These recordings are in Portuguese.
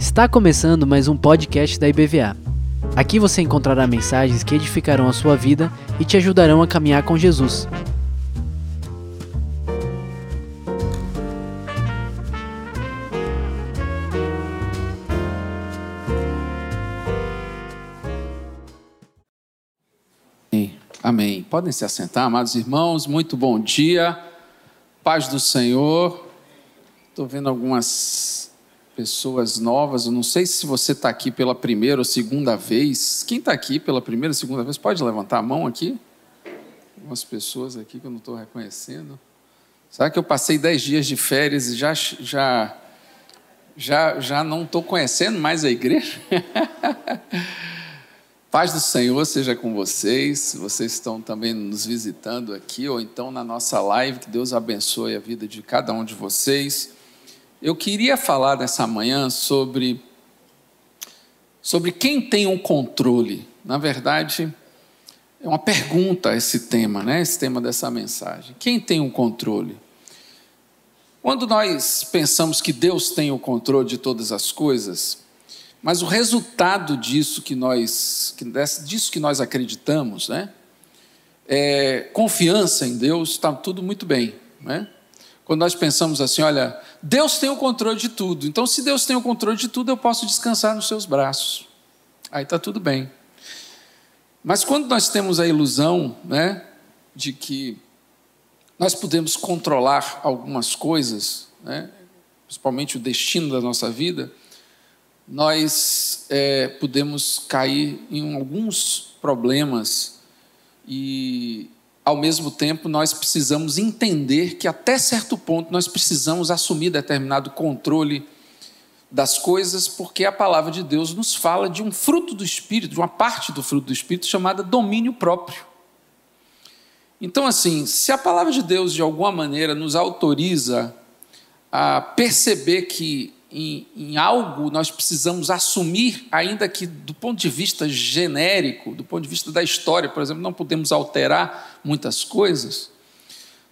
Está começando mais um podcast da IBVA. Aqui você encontrará mensagens que edificarão a sua vida e te ajudarão a caminhar com Jesus. Amém. Podem se assentar, amados irmãos. Muito bom dia. Paz do Senhor. Estou vendo algumas pessoas novas. Eu não sei se você está aqui pela primeira ou segunda vez. Quem está aqui pela primeira ou segunda vez, pode levantar a mão aqui. Algumas pessoas aqui que eu não estou reconhecendo. Será que eu passei 10 dias de férias e já não estou conhecendo mais a igreja? Paz do Senhor seja com vocês. Vocês estão também nos visitando aqui ou então na nossa live. Que Deus abençoe a vida de cada um de vocês. Eu queria falar nessa manhã sobre quem tem o controle. Na verdade, é uma pergunta esse tema, né? Esse tema dessa mensagem. Quem tem o controle? Quando nós pensamos que Deus tem o controle de todas as coisas, mas o resultado disso que nós acreditamos, né? É confiança em Deus, está tudo muito bem, né? Quando nós pensamos assim, olha, Deus tem o controle de tudo, então se Deus tem o controle de tudo, eu posso descansar nos seus braços. Aí está tudo bem. Mas quando nós temos a ilusão, né, de que nós podemos controlar algumas coisas, né, principalmente o destino da nossa vida, nós podemos cair em alguns problemas e, ao mesmo tempo, nós precisamos entender que, até certo ponto, nós precisamos assumir determinado controle das coisas, porque a palavra de Deus nos fala de um fruto do Espírito, de uma parte do fruto do Espírito chamada domínio próprio. Então, assim, se a palavra de Deus, de alguma maneira, nos autoriza a perceber que em algo nós precisamos assumir, ainda que do ponto de vista genérico, do ponto de vista da história, por exemplo, não podemos alterar muitas coisas,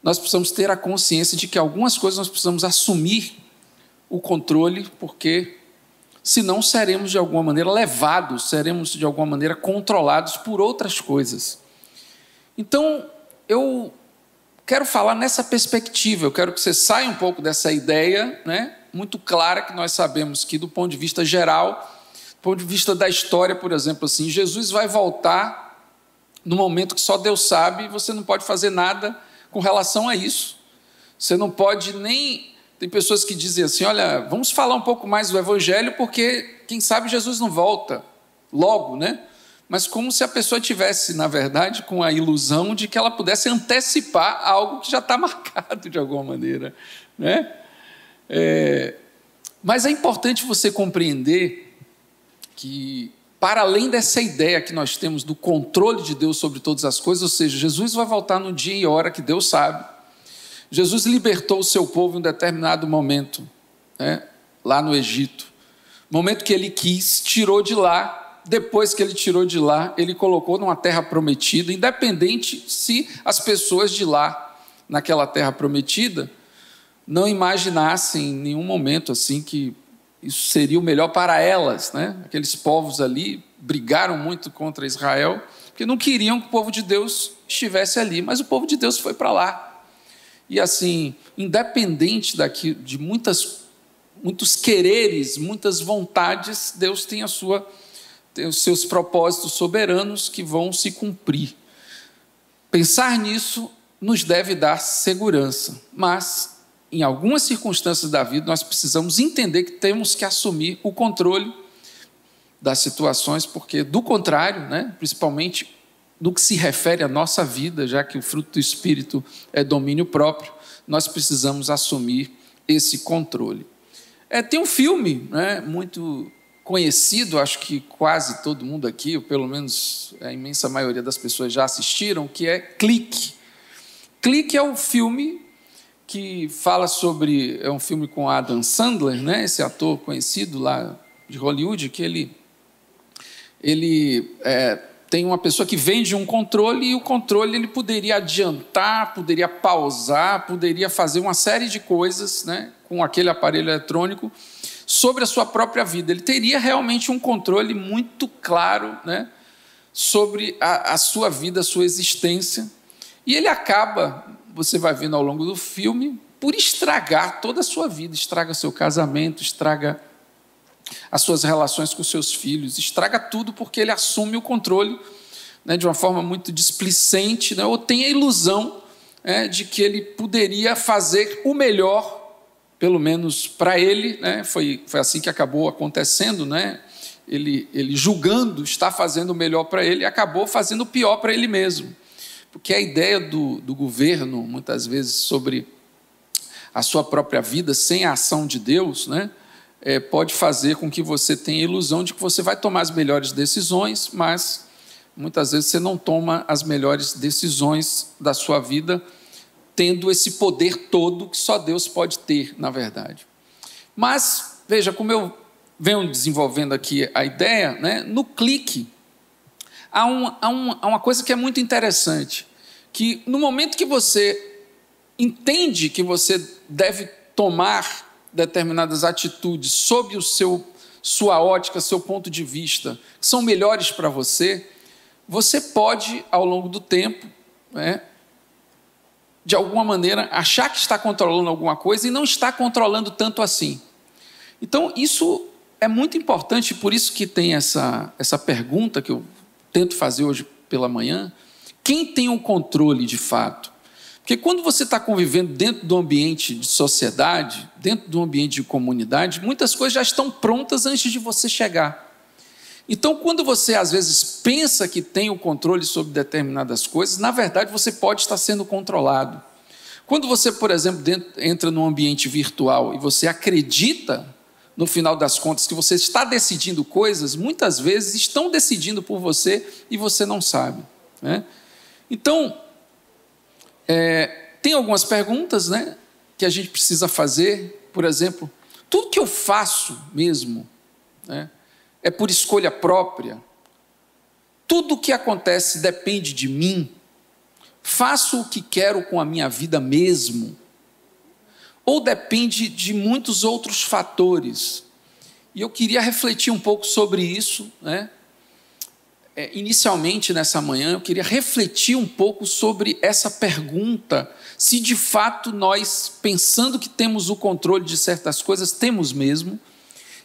nós precisamos ter a consciência de que algumas coisas nós precisamos assumir o controle, porque senão seremos de alguma maneira levados, seremos de alguma maneira controlados por outras coisas. Então, eu quero falar nessa perspectiva, eu quero que você saia um pouco dessa ideia, né, muito clara, que nós sabemos que, do ponto de vista geral, do ponto de vista da história, por exemplo, assim, Jesus vai voltar no momento que só Deus sabe, e você não pode fazer nada com relação a isso. Você não pode nem... Tem pessoas que dizem assim, olha, vamos falar um pouco mais do Evangelho, porque, quem sabe, Jesus não volta logo, né? Mas como se a pessoa tivesse, na verdade, com a ilusão de que ela pudesse antecipar algo que já está marcado de alguma maneira, né? Mas é importante você compreender que, para além dessa ideia que nós temos do controle de Deus sobre todas as coisas, ou seja, Jesus vai voltar no dia e hora que Deus sabe. Jesus libertou o seu povo em um determinado momento, né, lá no Egito. Momento que ele quis, tirou de lá. Depois que ele tirou de lá, ele colocou numa terra prometida, independente se as pessoas de lá, naquela terra prometida, não imaginassem em nenhum momento assim que isso seria o melhor para elas, né? Aqueles povos ali brigaram muito contra Israel, porque não queriam que o povo de Deus estivesse ali, mas o povo de Deus foi para lá. E assim, independente de muitos quereres, muitas vontades, Deus tem os seus propósitos soberanos que vão se cumprir. Pensar nisso nos deve dar segurança, mas em algumas circunstâncias da vida, nós precisamos entender que temos que assumir o controle das situações, porque, do contrário, né, principalmente no que se refere à nossa vida, já que o fruto do Espírito é domínio próprio, nós precisamos assumir esse controle. Tem um filme, né, muito conhecido, acho que quase todo mundo aqui, ou pelo menos a imensa maioria das pessoas já assistiram, que é Clique. Clique é um filme que fala sobre... É um filme com Adam Sandler, né? Esse ator conhecido lá de Hollywood, que ele Tem uma pessoa que vende um controle e o controle ele poderia adiantar, poderia pausar, poderia fazer uma série de coisas, né, com aquele aparelho eletrônico sobre a sua própria vida. Ele teria realmente um controle muito claro, né, sobre a sua vida, a sua existência. E ele acaba, você vai vendo ao longo do filme, por estragar toda a sua vida. Estraga seu casamento, estraga as suas relações com seus filhos, estraga tudo porque ele assume o controle, né, de uma forma muito displicente, né, ou tem a ilusão, né, de que ele poderia fazer o melhor, pelo menos para ele, né, foi assim que acabou acontecendo, né, ele julgando estar fazendo o melhor para ele, acabou fazendo o pior para ele mesmo, porque a ideia do governo, muitas vezes, sobre a sua própria vida, sem a ação de Deus, né, pode fazer com que você tenha a ilusão de que você vai tomar as melhores decisões, mas muitas vezes você não toma as melhores decisões da sua vida, tendo esse poder todo que só Deus pode ter, na verdade. Mas, veja, como eu venho desenvolvendo aqui a ideia, né, no clique, há uma coisa que é muito interessante, que no momento que você entende que você deve tomar determinadas atitudes sob o sua ótica, seu ponto de vista, que são melhores para você, você pode, ao longo do tempo, né, de alguma maneira, achar que está controlando alguma coisa e não está controlando tanto assim. Então, isso é muito importante, por isso que tem essa pergunta que eu tento fazer hoje pela manhã. Quem tem o controle, de fato? Porque quando você está convivendo dentro do ambiente de sociedade, dentro do ambiente de comunidade, muitas coisas já estão prontas antes de você chegar. Então, quando você, às vezes, pensa que tem o controle sobre determinadas coisas, na verdade, você pode estar sendo controlado. Quando você, por exemplo, entra num ambiente virtual e você acredita, no final das contas, que você está decidindo coisas, muitas vezes estão decidindo por você e você não sabe, né? Então, tem algumas perguntas, né, que a gente precisa fazer. Por exemplo, tudo que eu faço mesmo, né, é por escolha própria? Tudo que acontece depende de mim? Faço o que quero com a minha vida mesmo? Ou depende de muitos outros fatores? E eu queria refletir um pouco sobre isso, né? Inicialmente, nessa manhã, eu queria refletir um pouco sobre essa pergunta, se de fato nós, pensando que temos o controle de certas coisas, temos mesmo,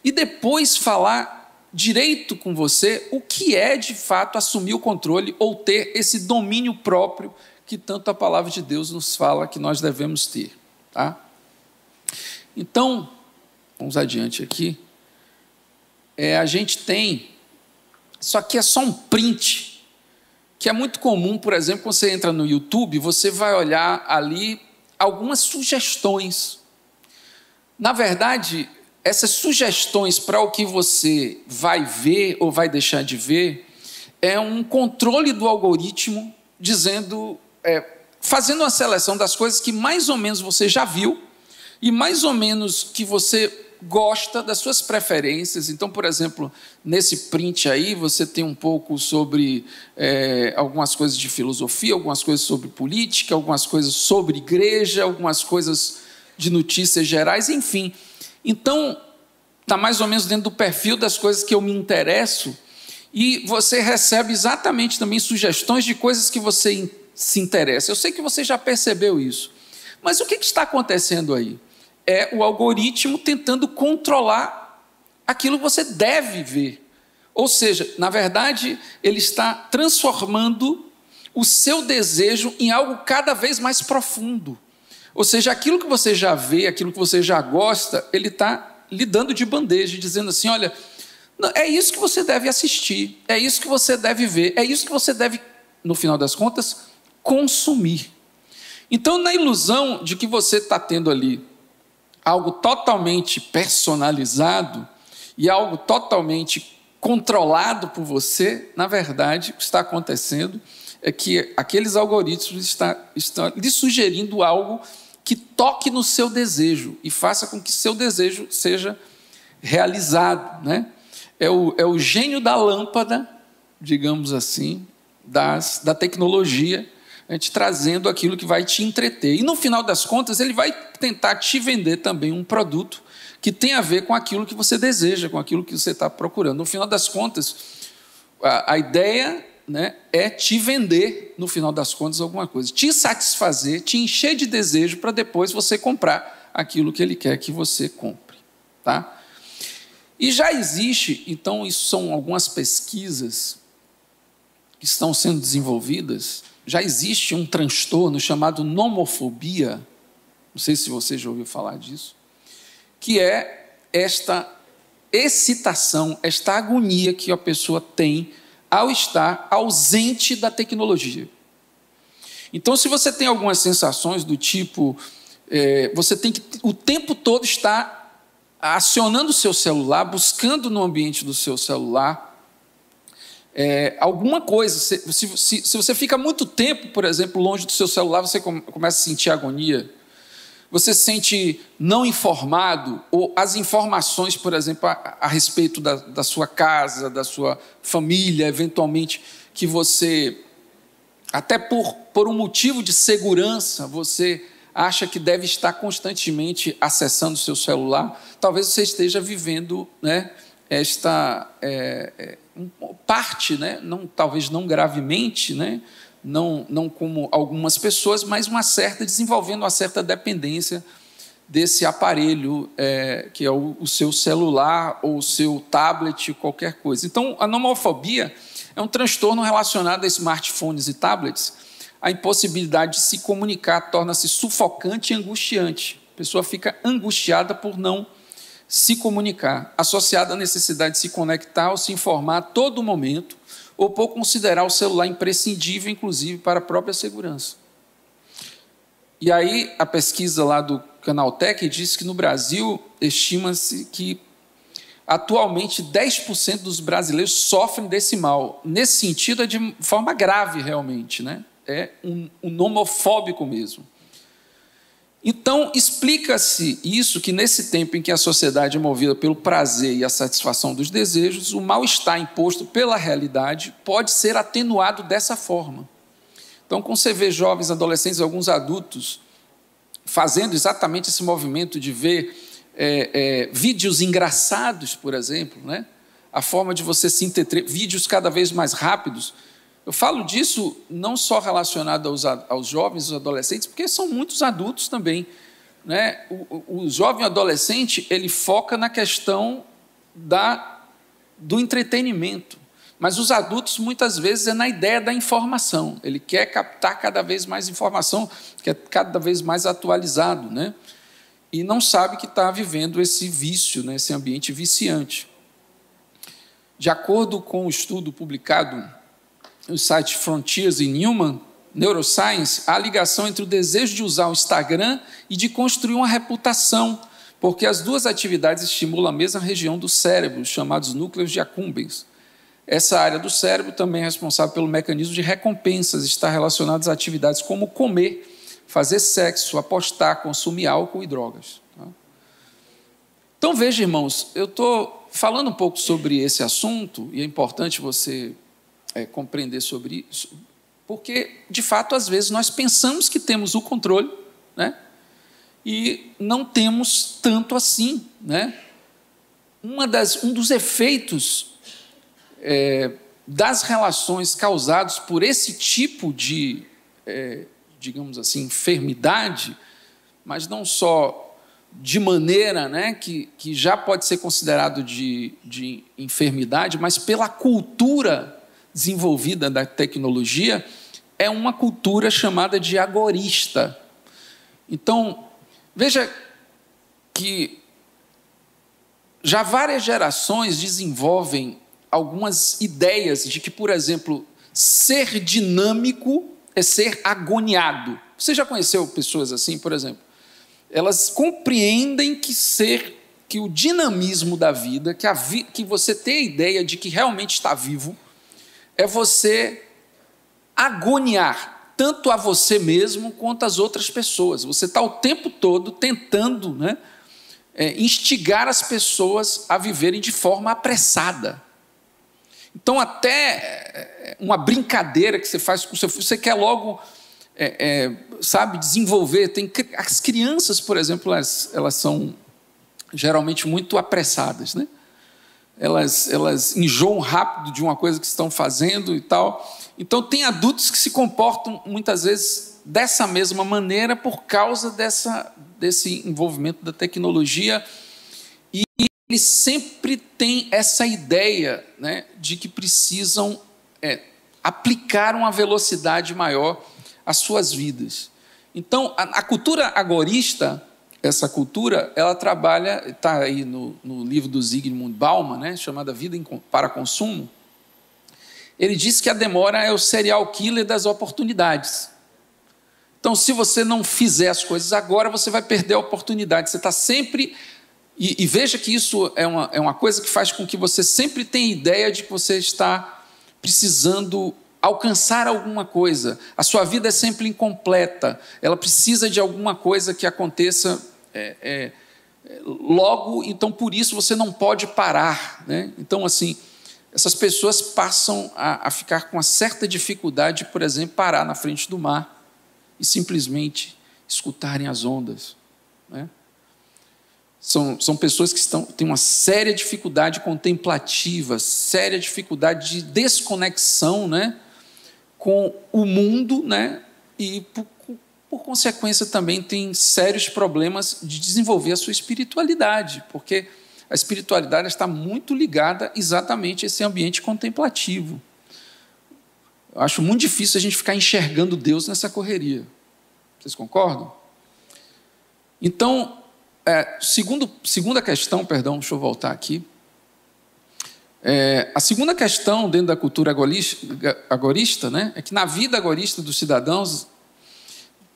e depois falar direito com você o que é de fato assumir o controle ou ter esse domínio próprio que tanto a palavra de Deus nos fala que nós devemos ter, tá? Então, vamos adiante aqui. A gente tem... Isso aqui é só um print, que é muito comum, por exemplo, quando você entra no YouTube, você vai olhar ali algumas sugestões. Na verdade, essas sugestões para o que você vai ver ou vai deixar de ver é um controle do algoritmo dizendo, fazendo uma seleção das coisas que mais ou menos você já viu e mais ou menos que você gosta das suas preferências. Então, por exemplo, nesse print aí, você tem um pouco sobre algumas coisas de filosofia, algumas coisas sobre política, algumas coisas sobre igreja, algumas coisas de notícias gerais, enfim. Então, está mais ou menos dentro do perfil das coisas que eu me interesso e você recebe exatamente também sugestões de coisas que você se interessa. Eu sei que você já percebeu isso, mas o que está acontecendo aí? É o algoritmo tentando controlar aquilo que você deve ver. Ou seja, na verdade, ele está transformando o seu desejo em algo cada vez mais profundo. Ou seja, aquilo que você já vê, aquilo que você já gosta, ele está lhe dando de bandeja, dizendo assim, olha, é isso que você deve assistir, é isso que você deve ver, é isso que você deve, no final das contas, consumir. Então, na ilusão de que você está tendo ali algo totalmente personalizado e algo totalmente controlado por você, na verdade, o que está acontecendo é que aqueles algoritmos estão lhe sugerindo algo que toque no seu desejo e faça com que seu desejo seja realizado, né? É o gênio da lâmpada digamos assim, da tecnologia, a gente trazendo aquilo que vai te entreter. E, no final das contas, ele vai tentar te vender também um produto que tem a ver com aquilo que você deseja, com aquilo que você está procurando. No final das contas, a ideia, né, é te vender, no final das contas, alguma coisa. Te satisfazer, te encher de desejo para depois você comprar aquilo que ele quer que você compre. Tá? E já existe, então, isso são algumas pesquisas que estão sendo desenvolvidas. Já existe um transtorno chamado nomofobia, não sei se você já ouviu falar disso, que é esta excitação, esta agonia que a pessoa tem ao estar ausente da tecnologia. Então, se você tem algumas sensações do tipo, você tem que o tempo todo estar acionando o seu celular, buscando no ambiente do seu celular, alguma coisa, se você fica muito tempo, por exemplo, longe do seu celular, você começa a sentir agonia, você se sente não informado, ou as informações, por exemplo, a respeito da sua casa, da sua família, eventualmente, que você, até por um motivo de segurança, você acha que deve estar constantemente acessando o seu celular, talvez você esteja vivendo, né, esta... parte, né, não, talvez não gravemente, né, não como algumas pessoas, mas desenvolvendo uma certa dependência desse aparelho, que é o seu celular ou o seu tablet, qualquer coisa. Então, a nomofobia é um transtorno relacionado a smartphones e tablets. A impossibilidade de se comunicar torna-se sufocante e angustiante. A pessoa fica angustiada por não se comunicar, associada à necessidade de se conectar ou se informar a todo momento, ou por considerar o celular imprescindível, inclusive, para a própria segurança. E aí, a pesquisa lá do Canaltech diz que, no Brasil, estima-se que, atualmente, 10% dos brasileiros sofrem desse mal. Nesse sentido, é de forma grave, realmente, né? É um nomofóbico mesmo. Então, explica-se isso, que nesse tempo em que a sociedade é movida pelo prazer e a satisfação dos desejos, o mal-estar imposto pela realidade pode ser atenuado dessa forma. Então, quando você vê jovens, adolescentes, alguns adultos fazendo exatamente esse movimento de ver vídeos engraçados, por exemplo, né? A forma de você se entreter, vídeos cada vez mais rápidos. Eu falo disso não só relacionado aos jovens, aos adolescentes, porque são muitos adultos também, né? O jovem adolescente, ele foca na questão do entretenimento, mas os adultos, muitas vezes, é na ideia da informação. Ele quer captar cada vez mais informação, quer cada vez mais atualizado, né? E não sabe que está vivendo esse vício, né? Esse ambiente viciante. De acordo com o estudo publicado no site Frontiers in Human Neuroscience, há ligação entre o desejo de usar o Instagram e de construir uma reputação, porque as duas atividades estimulam a mesma região do cérebro, chamados núcleos de accumbens. Essa área do cérebro também é responsável pelo mecanismo de recompensas, está relacionada a atividades como comer, fazer sexo, apostar, consumir álcool e drogas. Então, veja, irmãos, eu estou falando um pouco sobre esse assunto, e é importante você... compreender sobre isso, porque, de fato, às vezes nós pensamos que temos o controle, né? E não temos tanto assim, né? Um dos efeitos das relações causados por esse tipo de, digamos assim, enfermidade, mas não só de maneira, né, que já pode ser considerado de enfermidade, mas pela cultura desenvolvida da tecnologia, é uma cultura chamada de agorista. Então, veja que já várias gerações desenvolvem algumas ideias de que, por exemplo, ser dinâmico é ser agoniado. Você já conheceu pessoas assim, por exemplo? Elas compreendem que que o dinamismo da vida, que você tem a ideia de que realmente está vivo, é você agoniar tanto a você mesmo quanto às outras pessoas. Você está o tempo todo tentando, né, instigar as pessoas a viverem de forma apressada. Então, até uma brincadeira que você faz com o seu filho, você quer logo, sabe, desenvolver. Tem, as crianças, por exemplo, elas são geralmente muito apressadas, né? Elas enjoam rápido de uma coisa que estão fazendo e tal. Então, tem adultos que se comportam, muitas vezes, dessa mesma maneira por causa desse envolvimento da tecnologia. E eles sempre têm essa ideia, né, de que precisam aplicar uma velocidade maior às suas vidas. Então, a cultura agorista... Essa cultura, ela trabalha, está aí no livro do Zygmunt Bauman, né, chamado A Vida para Consumo. Ele diz que a demora é o serial killer das oportunidades. Então, se você não fizer as coisas agora, você vai perder a oportunidade. Você está sempre... E veja que isso é uma coisa que faz com que você sempre tenha ideia de que você está precisando alcançar alguma coisa. A sua vida é sempre incompleta. Ela precisa de alguma coisa que aconteça logo. Então, por isso, você não pode parar, né? Então, assim, essas pessoas passam a ficar com uma certa dificuldade, por exemplo, parar na frente do mar e simplesmente escutarem as ondas, né? São pessoas que têm uma séria dificuldade contemplativa, séria dificuldade de desconexão, né, com o mundo, né, e, por consequência, também tem sérios problemas de desenvolver a sua espiritualidade, porque a espiritualidade está muito ligada exatamente a esse ambiente contemplativo. Eu acho muito difícil a gente ficar enxergando Deus nessa correria. Vocês concordam? Então, segunda questão, perdão, deixa eu voltar aqui. A segunda questão dentro da cultura agorista, né, é que na vida agorista dos cidadãos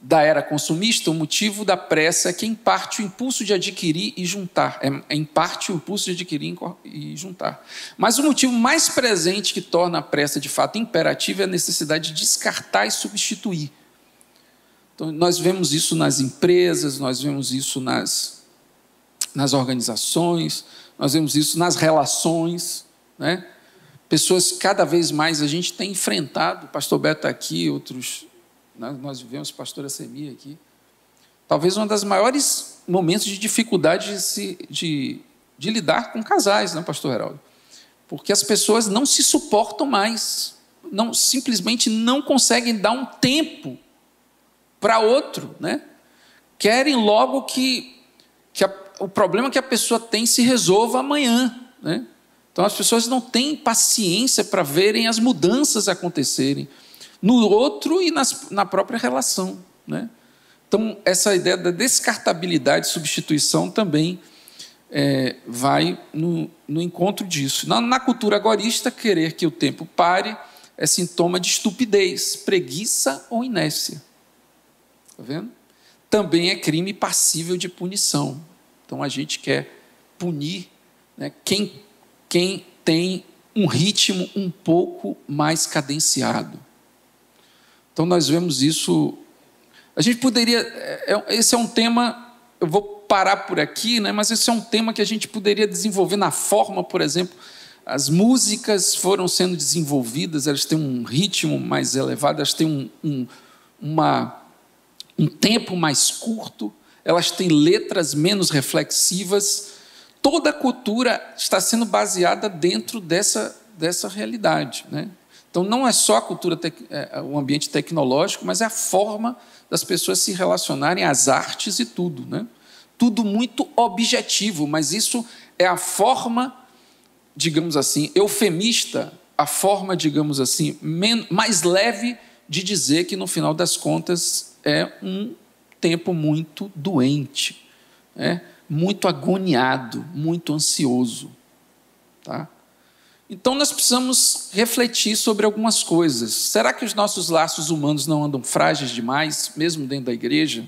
da era consumista, o motivo da pressa é que, em parte, o impulso de adquirir e juntar. Em parte, o impulso de adquirir e juntar. Mas o motivo mais presente que torna a pressa, de fato, imperativa é a necessidade de descartar e substituir. Então, nós vemos isso nas empresas, nós vemos isso nas organizações, nós vemos isso nas relações, né? Pessoas, cada vez mais, a gente tem enfrentado, o pastor Beto está aqui, outros, nós vivemos, pastora Semia aqui, talvez um dos maiores momentos de dificuldade de lidar com casais, né, pastor Heraldo? Porque as pessoas não se suportam mais, simplesmente não conseguem dar um tempo para outro, né? Querem logo que o problema que a pessoa tem se resolva amanhã, né? Então, as pessoas não têm paciência para verem as mudanças acontecerem no outro e na própria relação, né? Então, essa ideia da descartabilidade e substituição também vai no encontro disso. Na cultura agorista, querer que o tempo pare é sintoma de estupidez, preguiça ou inércia. Tá vendo? Também é crime passível de punição. Então, a gente quer punir, né, quem tem um ritmo um pouco mais cadenciado. Então, nós vemos isso... A gente poderia... Esse é um tema... Eu vou parar por aqui, né, mas esse é um tema que a gente poderia desenvolver na forma, por exemplo. As músicas foram sendo desenvolvidas, elas têm um ritmo mais elevado, elas têm um tempo mais curto, elas têm letras menos reflexivas. Toda a cultura está sendo baseada dentro dessa realidade, né? Então, não é só a cultura, o ambiente tecnológico, mas é a forma das pessoas se relacionarem às artes e tudo, né? Tudo muito objetivo, mas isso é a forma, digamos assim, eufemista, a forma, digamos assim, mais leve de dizer que, no final das contas, é um tempo muito doente, muito agoniado, muito ansioso, tá? Então, nós precisamos refletir sobre algumas coisas. Será que os nossos laços humanos não andam frágeis demais, mesmo dentro da igreja?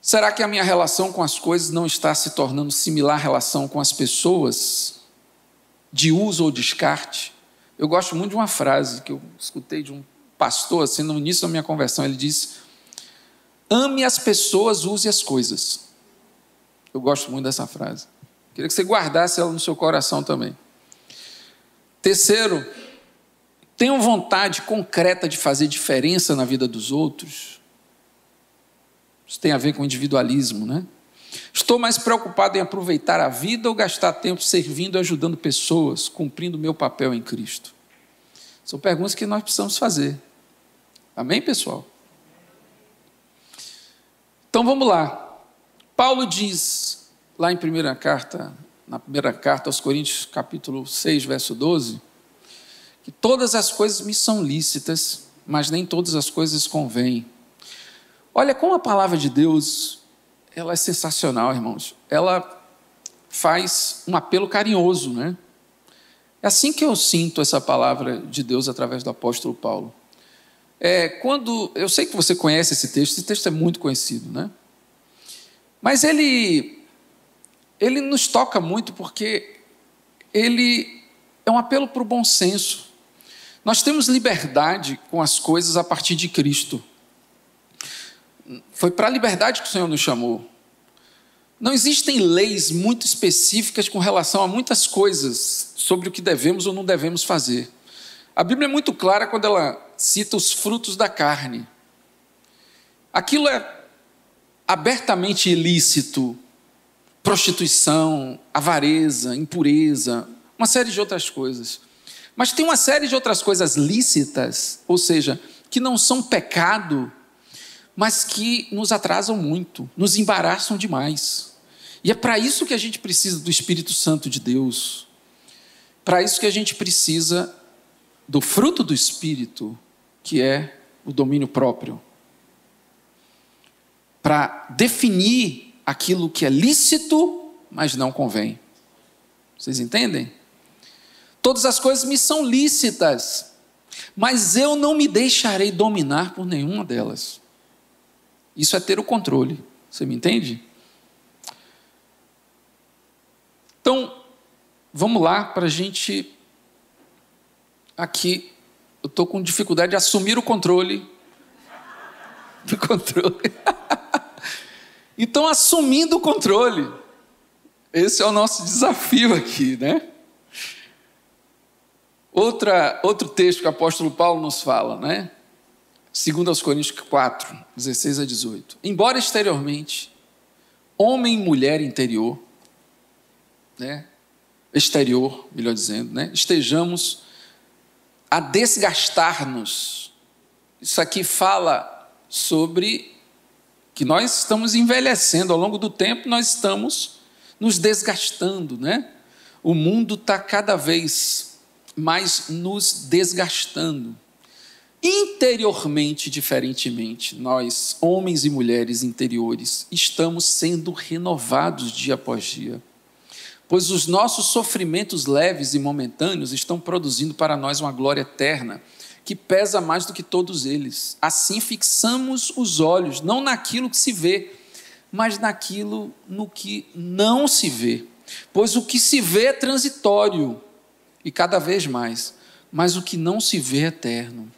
Será que a minha relação com as coisas não está se tornando similar à relação com as pessoas, de uso ou descarte? Eu gosto muito de uma frase que eu escutei de um pastor, assim, no início da minha conversão. Ele disse: ame as pessoas, use as coisas. Eu gosto muito dessa frase. Queria que você guardasse ela no seu coração também. Terceiro, tenham vontade concreta de fazer diferença na vida dos outros. Isso tem a ver com individualismo, né? Estou mais preocupado em aproveitar a vida ou gastar tempo servindo e ajudando pessoas, cumprindo o meu papel em Cristo? São perguntas que nós precisamos fazer. Amém, pessoal? Então, vamos lá. Paulo diz, lá em na primeira carta aos Coríntios, capítulo 6, verso 12, que todas as coisas me são lícitas, mas nem todas as coisas convêm. Olha, como a palavra de Deus, ela é sensacional, irmãos. Ela faz um apelo carinhoso, né? É assim que eu sinto essa palavra de Deus através do apóstolo Paulo. Eu sei que você conhece esse texto é muito conhecido, né? Mas ele nos toca muito porque ele é um apelo para o bom senso. Nós temos liberdade com as coisas a partir de Cristo. Foi para a liberdade que o Senhor nos chamou. Não existem leis muito específicas com relação a muitas coisas sobre o que devemos ou não devemos fazer. A Bíblia é muito clara quando ela cita os frutos da carne. Aquilo é abertamente ilícito, prostituição, avareza, impureza, uma série de outras coisas. Mas tem uma série de outras coisas lícitas, ou seja, que não são pecado, mas que nos atrasam muito, nos embaraçam demais. E é para isso que a gente precisa do Espírito Santo de Deus. Para isso que a gente precisa do fruto do Espírito, que é o domínio próprio. Para definir aquilo que é lícito, mas não convém. Vocês entendem? Todas as coisas me são lícitas, mas eu não me deixarei dominar por nenhuma delas. Isso é ter o controle. Você me entende? Então, vamos lá para a gente... Aqui, eu estou com dificuldade de assumir o controle. Do controle. Então, assumindo o controle. Esse é o nosso desafio aqui, né? Outro texto que o apóstolo Paulo nos fala, né? Segundo aos Coríntios 4, 16 a 18. Embora exteriormente, homem e mulher interior, né? Exterior, melhor dizendo, né? Estejamos a desgastar-nos. Isso aqui fala sobre que nós estamos envelhecendo. Ao longo do tempo, nós estamos nos desgastando, né? O mundo está cada vez mais nos desgastando. Interiormente, diferentemente, nós, homens e mulheres interiores, estamos sendo renovados dia após dia, pois os nossos sofrimentos leves e momentâneos estão produzindo para nós uma glória eterna, que pesa mais do que todos eles. Assim fixamos os olhos, não naquilo que se vê, mas naquilo no que não se vê, pois o que se vê é transitório, e cada vez mais, mas o que não se vê é eterno.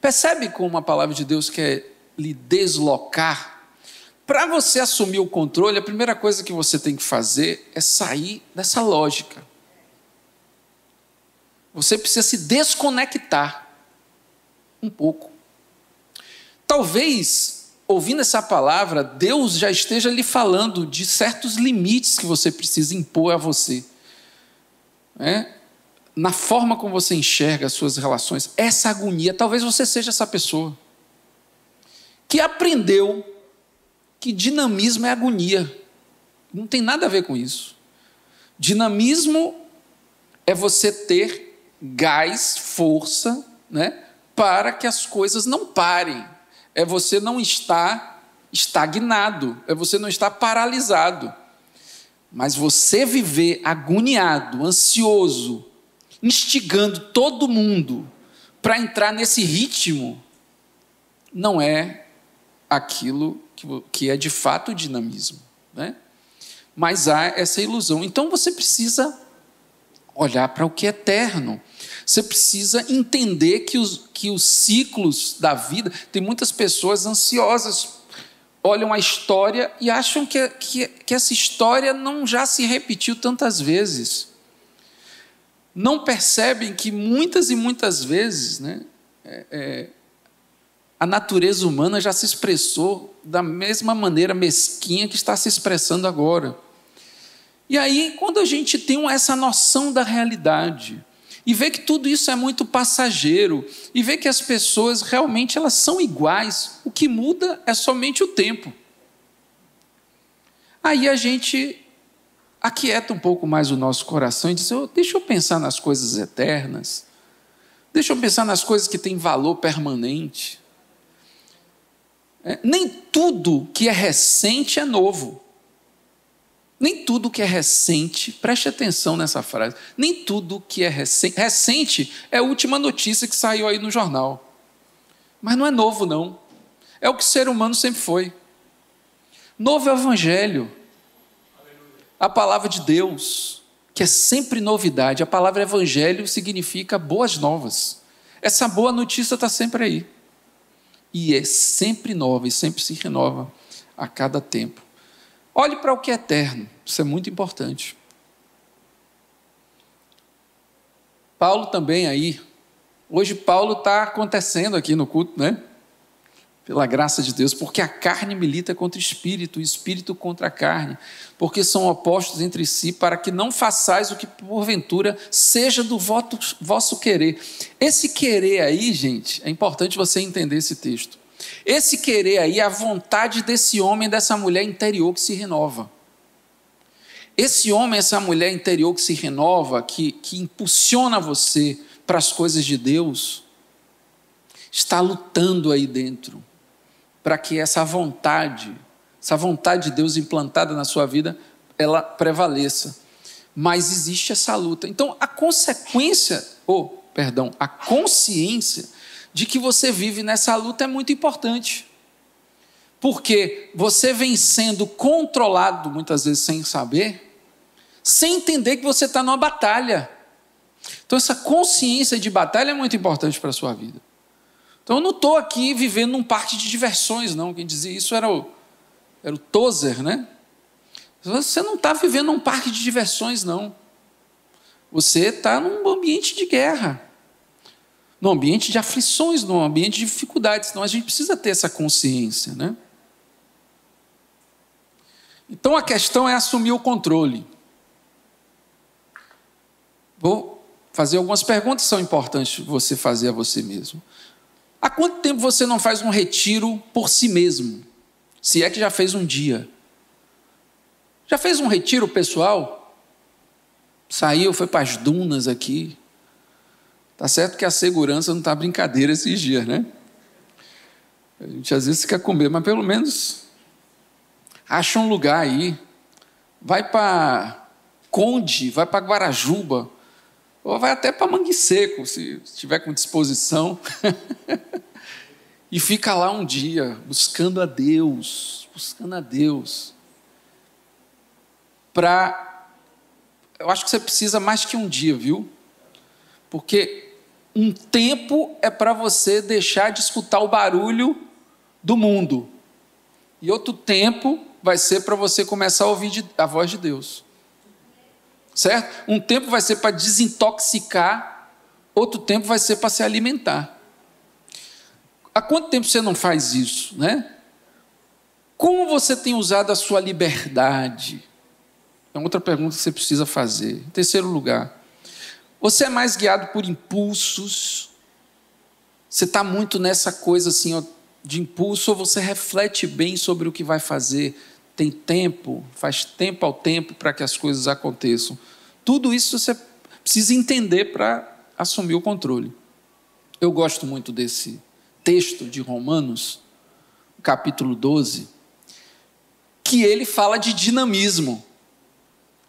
Percebe como a palavra de Deus quer lhe deslocar? Para você assumir o controle, a primeira coisa que você tem que fazer é sair dessa lógica. Você precisa se desconectar um pouco. Talvez, ouvindo essa palavra, Deus já esteja lhe falando de certos limites que você precisa impor a você. Né? Na forma como você enxerga as suas relações, essa agonia, talvez você seja essa pessoa que aprendeu que dinamismo é agonia. Não tem nada a ver com isso. Dinamismo é você ter gás, força, né, para que as coisas não parem. É você não estar estagnado, é você não estar paralisado. Mas você viver agoniado, ansioso, instigando todo mundo para entrar nesse ritmo, não é aquilo que é de fato o dinamismo, né? Mas há essa ilusão. Então você precisa olhar para o que é eterno. Você precisa entender que os ciclos da vida... Tem muitas pessoas ansiosas olham a história e acham que essa história não já se repetiu tantas vezes. Não percebem que muitas e muitas vezes, né, a natureza humana já se expressou da mesma maneira mesquinha que está se expressando agora. E aí, quando a gente tem essa noção da realidade e vê que tudo isso é muito passageiro e vê que as pessoas realmente elas são iguais, o que muda é somente o tempo. Aí a gente aquieta um pouco mais o nosso coração e diz, deixa eu pensar nas coisas eternas, deixa eu pensar nas coisas que têm valor permanente. Nem tudo que é recente é novo. Nem tudo que é recente, preste atenção nessa frase, nem tudo que é recente, recente é a última notícia que saiu aí no jornal, mas não é novo não, é o que o ser humano sempre foi. Novo é o Evangelho, a palavra de Deus, que é sempre novidade. A palavra Evangelho significa boas novas, essa boa notícia está sempre aí, e é sempre nova, e sempre se renova a cada tempo. Olhe para o que é eterno, isso é muito importante. Paulo também aí, hoje Paulo está acontecendo aqui no culto, né? Pela graça de Deus, porque a carne milita contra o espírito contra a carne, porque são opostos entre si, para que não façais o que porventura seja do vosso querer. Esse querer aí, gente, é importante você entender esse texto. Esse querer aí é a vontade desse homem, dessa mulher interior que se renova. Esse homem, essa mulher interior que se renova, que impulsiona você para as coisas de Deus, está lutando aí dentro para que essa vontade de Deus implantada na sua vida, ela prevaleça. Mas existe essa luta. Então, a consequência, a consciência de que você vive nessa luta é muito importante, porque você vem sendo controlado, muitas vezes sem saber, sem entender que você está numa batalha. Então essa consciência de batalha é muito importante para a sua vida. Então eu não estou aqui vivendo num parque de diversões não, quem dizia isso era o Tozer, né? Você não está vivendo num parque de diversões não, você está num ambiente de guerra, num ambiente de aflições, num ambiente de dificuldades. Então, a gente precisa ter essa consciência, né? Então, a questão é assumir o controle. Vou fazer algumas perguntas que são importantes você fazer a você mesmo. Há quanto tempo você não faz um retiro por si mesmo? Se é que já fez um dia. Já fez um retiro pessoal? Saiu, foi para as dunas aqui. Tá certo que a segurança não está brincadeira esses dias, né? A gente às vezes quer comer, mas pelo menos acha um lugar aí. Vai para Conde, vai para Guarajuba, ou vai até para Mangue Seco, se estiver com disposição. E fica lá um dia, buscando a Deus. Eu acho que você precisa mais que um dia, viu? Porque um tempo é para você deixar de escutar o barulho do mundo. E outro tempo vai ser para você começar a ouvir a voz de Deus. Certo? Um tempo vai ser para desintoxicar, outro tempo vai ser para se alimentar. Há quanto tempo você não faz isso, né? Como você tem usado a sua liberdade? É outra pergunta que você precisa fazer. Em terceiro lugar, você é mais guiado por impulsos? Você está muito nessa coisa assim, de impulso, ou você reflete bem sobre o que vai fazer? Tem tempo, faz tempo ao tempo para que as coisas aconteçam. Tudo isso você precisa entender para assumir o controle. Eu gosto muito desse texto de Romanos, capítulo 12, que ele fala de dinamismo,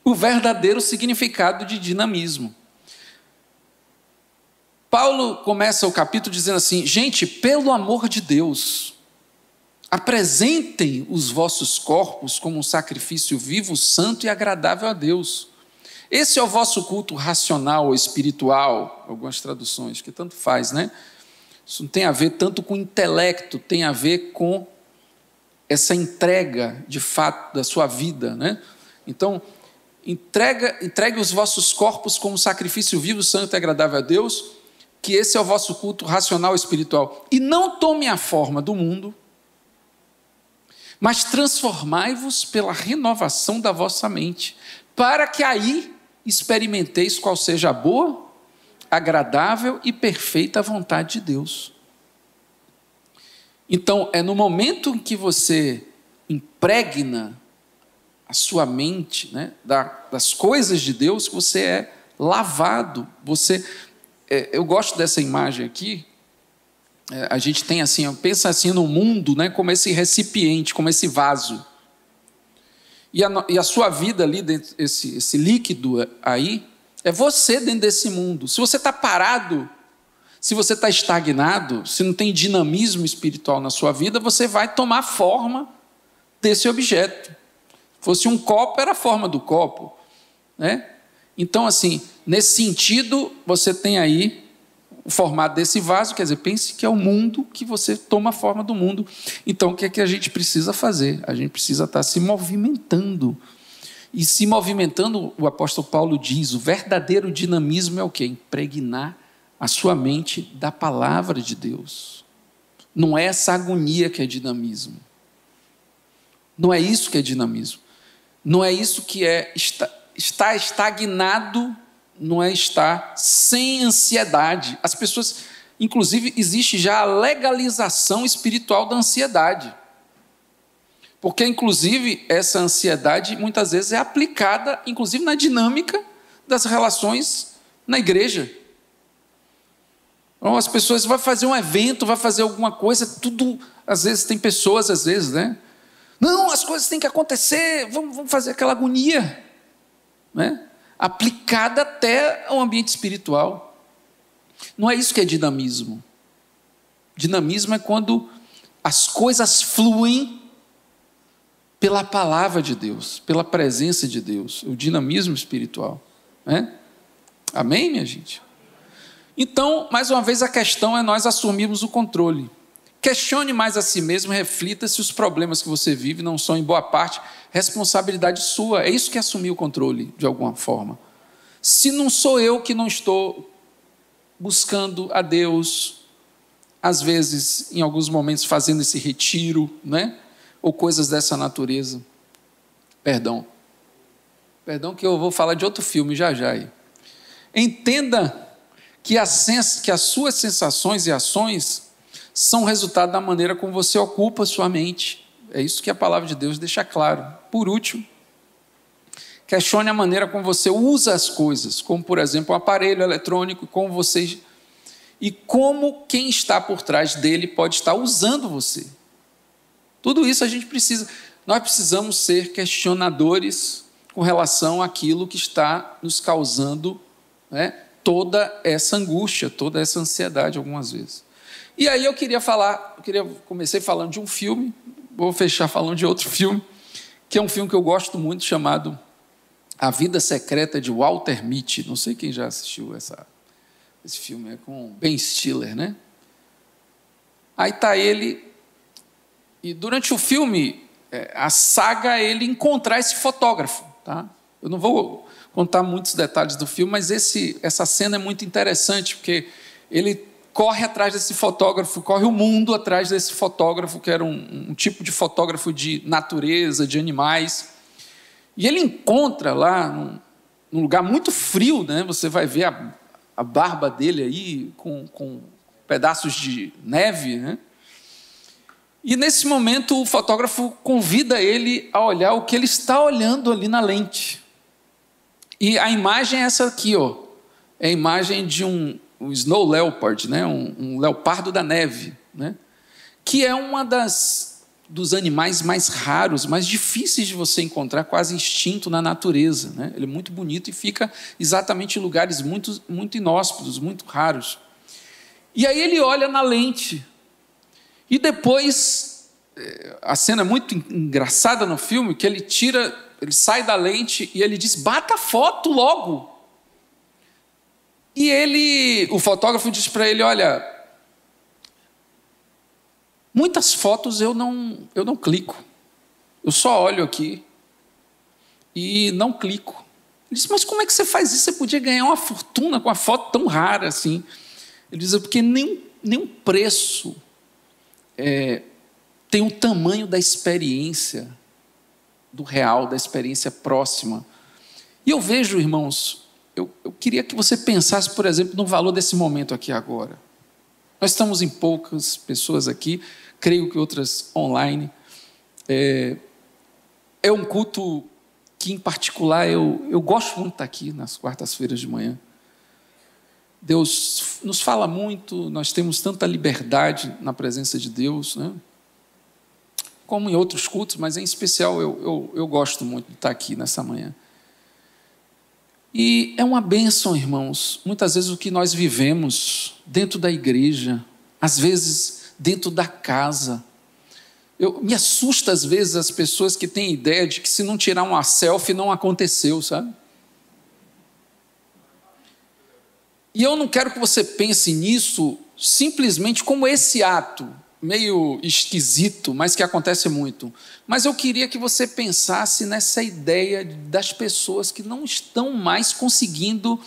o verdadeiro significado de dinamismo. Paulo começa o capítulo dizendo assim, gente, pelo amor de Deus, apresentem os vossos corpos como um sacrifício vivo, santo e agradável a Deus. Esse é o vosso culto racional ou espiritual, algumas traduções, que tanto faz, né? Isso não tem a ver tanto com intelecto, tem a ver com essa entrega, de fato, da sua vida, né? Então, entregue os vossos corpos como sacrifício vivo, santo e agradável a Deus, que esse é o vosso culto racional e espiritual. E não tome a forma do mundo, mas transformai-vos pela renovação da vossa mente, para que aí experimenteis qual seja a boa, agradável e perfeita vontade de Deus. Então, é no momento em que você impregna a sua mente, né, das coisas de Deus, que você é lavado. Eu gosto dessa imagem aqui. A gente tem assim, pensa assim no mundo, né, como esse recipiente, como esse vaso. E a sua vida ali, dentro, esse líquido aí, é você dentro desse mundo. Se você está parado, se você está estagnado, se não tem dinamismo espiritual na sua vida, você vai tomar forma desse objeto. Se fosse um copo, era a forma do copo, né? Então, assim, nesse sentido, você tem aí o formato desse vaso, quer dizer, pense que é o mundo, que você toma a forma do mundo. Então, o que é que a gente precisa fazer? A gente precisa estar se movimentando. E se movimentando, o apóstolo Paulo diz, o verdadeiro dinamismo é o quê? Impregnar a sua mente da palavra de Deus. Não é essa agonia que é dinamismo. Não é isso que é dinamismo. Não é isso que é estar estagnado, não é estar sem ansiedade. As pessoas, inclusive, existe já a legalização espiritual da ansiedade. Porque, inclusive, essa ansiedade muitas vezes é aplicada, inclusive, na dinâmica das relações na igreja. Então, as pessoas vão fazer um evento, vai fazer alguma coisa, tudo, às vezes, tem pessoas, às vezes, né? Não, as coisas têm que acontecer, vamos fazer aquela agonia, né? Aplicada até ao ambiente espiritual. Não é isso que é dinamismo. Dinamismo é quando as coisas fluem pela palavra de Deus, pela presença de Deus, o dinamismo espiritual, né? Amém, minha gente? Então, mais uma vez, a questão é nós assumirmos o controle. Questione mais a si mesmo, reflita se os problemas que você vive não são, em boa parte, responsabilidade sua. É isso que é assumir o controle, de alguma forma. Se não sou eu que não estou buscando a Deus, às vezes, em alguns momentos, fazendo esse retiro, né? Ou coisas dessa natureza. Perdão que eu vou falar de outro filme já aí. Entenda que as suas sensações e ações são resultado da maneira como você ocupa a sua mente. É isso que a palavra de Deus deixa claro. Por último, questione a maneira como você usa as coisas, como, por exemplo, um aparelho eletrônico, e como quem está por trás dele pode estar usando você. Tudo isso a gente precisa. Nós precisamos ser questionadores com relação àquilo que está nos causando, né, toda essa angústia, toda essa ansiedade algumas vezes. E aí comecei falando de um filme, vou fechar falando de outro filme, que é um filme que eu gosto muito, chamado A Vida Secreta de Walter Mitty. Não sei quem já assistiu esse filme, é com Ben Stiller, né? Aí está ele, e durante o filme, a saga é ele encontrar esse fotógrafo, tá? Eu não vou contar muitos detalhes do filme, mas essa cena é muito interessante, porque ele corre atrás desse fotógrafo, corre o mundo atrás desse fotógrafo, que era um tipo de fotógrafo de natureza, de animais. E ele encontra lá, num lugar muito frio, né? Você vai ver a barba dele aí, com pedaços de neve, né? E, nesse momento, o fotógrafo convida ele a olhar o que ele está olhando ali na lente. E a imagem é essa aqui, ó. É a imagem de um snow leopard, né? um leopardo da neve, né? Que é uma dos animais mais raros, mais difíceis de você encontrar, quase extinto na natureza, né? Ele é muito bonito e fica exatamente em lugares muito, muito inóspitos, muito raros. E aí ele olha na lente. E depois, a cena é muito engraçada no filme, que ele sai da lente e ele diz: bata a foto logo. E o fotógrafo diz para ele: olha, Muitas fotos eu não clico. Eu só olho aqui e não clico. Ele disse, mas como é que você faz isso? Você podia ganhar uma fortuna com uma foto tão rara assim. Ele disse, porque nenhum preço tem o tamanho da experiência, do real, da experiência próxima. E eu vejo, irmãos, eu queria que você pensasse, por exemplo, no valor desse momento aqui agora. Nós estamos em poucas pessoas aqui, creio que outras online. É um culto que, em particular, eu gosto muito de estar aqui nas quartas-feiras de manhã. Deus nos fala muito, nós temos tanta liberdade na presença de Deus, né? Como em outros cultos, mas em especial eu gosto muito de estar aqui nessa manhã. E é uma bênção, irmãos, muitas vezes o que nós vivemos dentro da igreja, às vezes dentro da casa. Me assusta às vezes as pessoas que têm ideia de que se não tirar uma selfie não aconteceu, sabe? E eu não quero que você pense nisso simplesmente como esse ato, meio esquisito, mas que acontece muito. Mas eu queria que você pensasse nessa ideia das pessoas que não estão mais conseguindo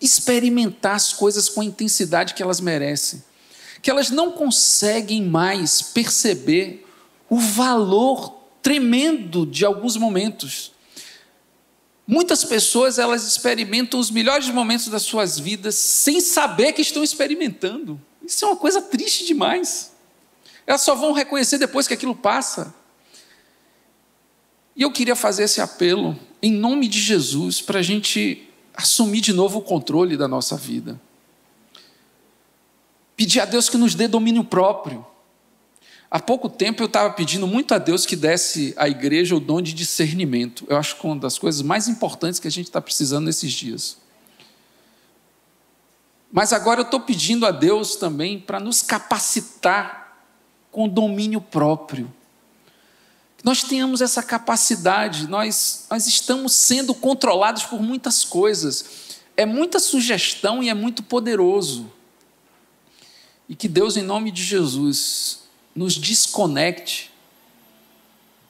experimentar as coisas com a intensidade que elas merecem. Que elas não conseguem mais perceber o valor tremendo de alguns momentos. Muitas pessoas, elas experimentam os melhores momentos das suas vidas sem saber que estão experimentando. Isso é uma coisa triste demais. Elas só vão reconhecer depois que aquilo passa. E eu queria fazer esse apelo, em nome de Jesus, para a gente assumir de novo o controle da nossa vida. Pedir a Deus que nos dê domínio próprio. Há pouco tempo eu estava pedindo muito a Deus que desse à igreja o dom de discernimento. Eu acho que é uma das coisas mais importantes que a gente está precisando nesses dias. Mas agora eu estou pedindo a Deus também para nos capacitar com domínio próprio. Nós tenhamos essa capacidade, nós estamos sendo controlados por muitas coisas. É muita sugestão e é muito poderoso. E que Deus, em nome de Jesus, nos desconecte,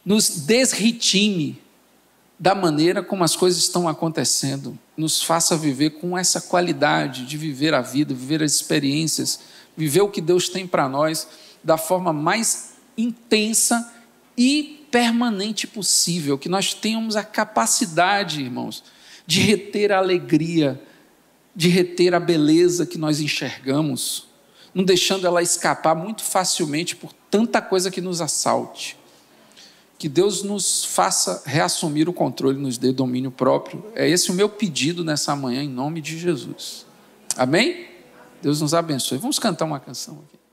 nos desritime da maneira como as coisas estão acontecendo, nos faça viver com essa qualidade de viver a vida, viver as experiências, viver o que Deus tem para nós, da forma mais intensa e permanente possível, que nós tenhamos a capacidade, irmãos, de reter a alegria, de reter a beleza que nós enxergamos, não deixando ela escapar muito facilmente por tanta coisa que nos assalte. Que Deus nos faça reassumir o controle, nos dê domínio próprio. É esse o meu pedido nessa manhã, em nome de Jesus. Amém? Deus nos abençoe. Vamos cantar uma canção aqui.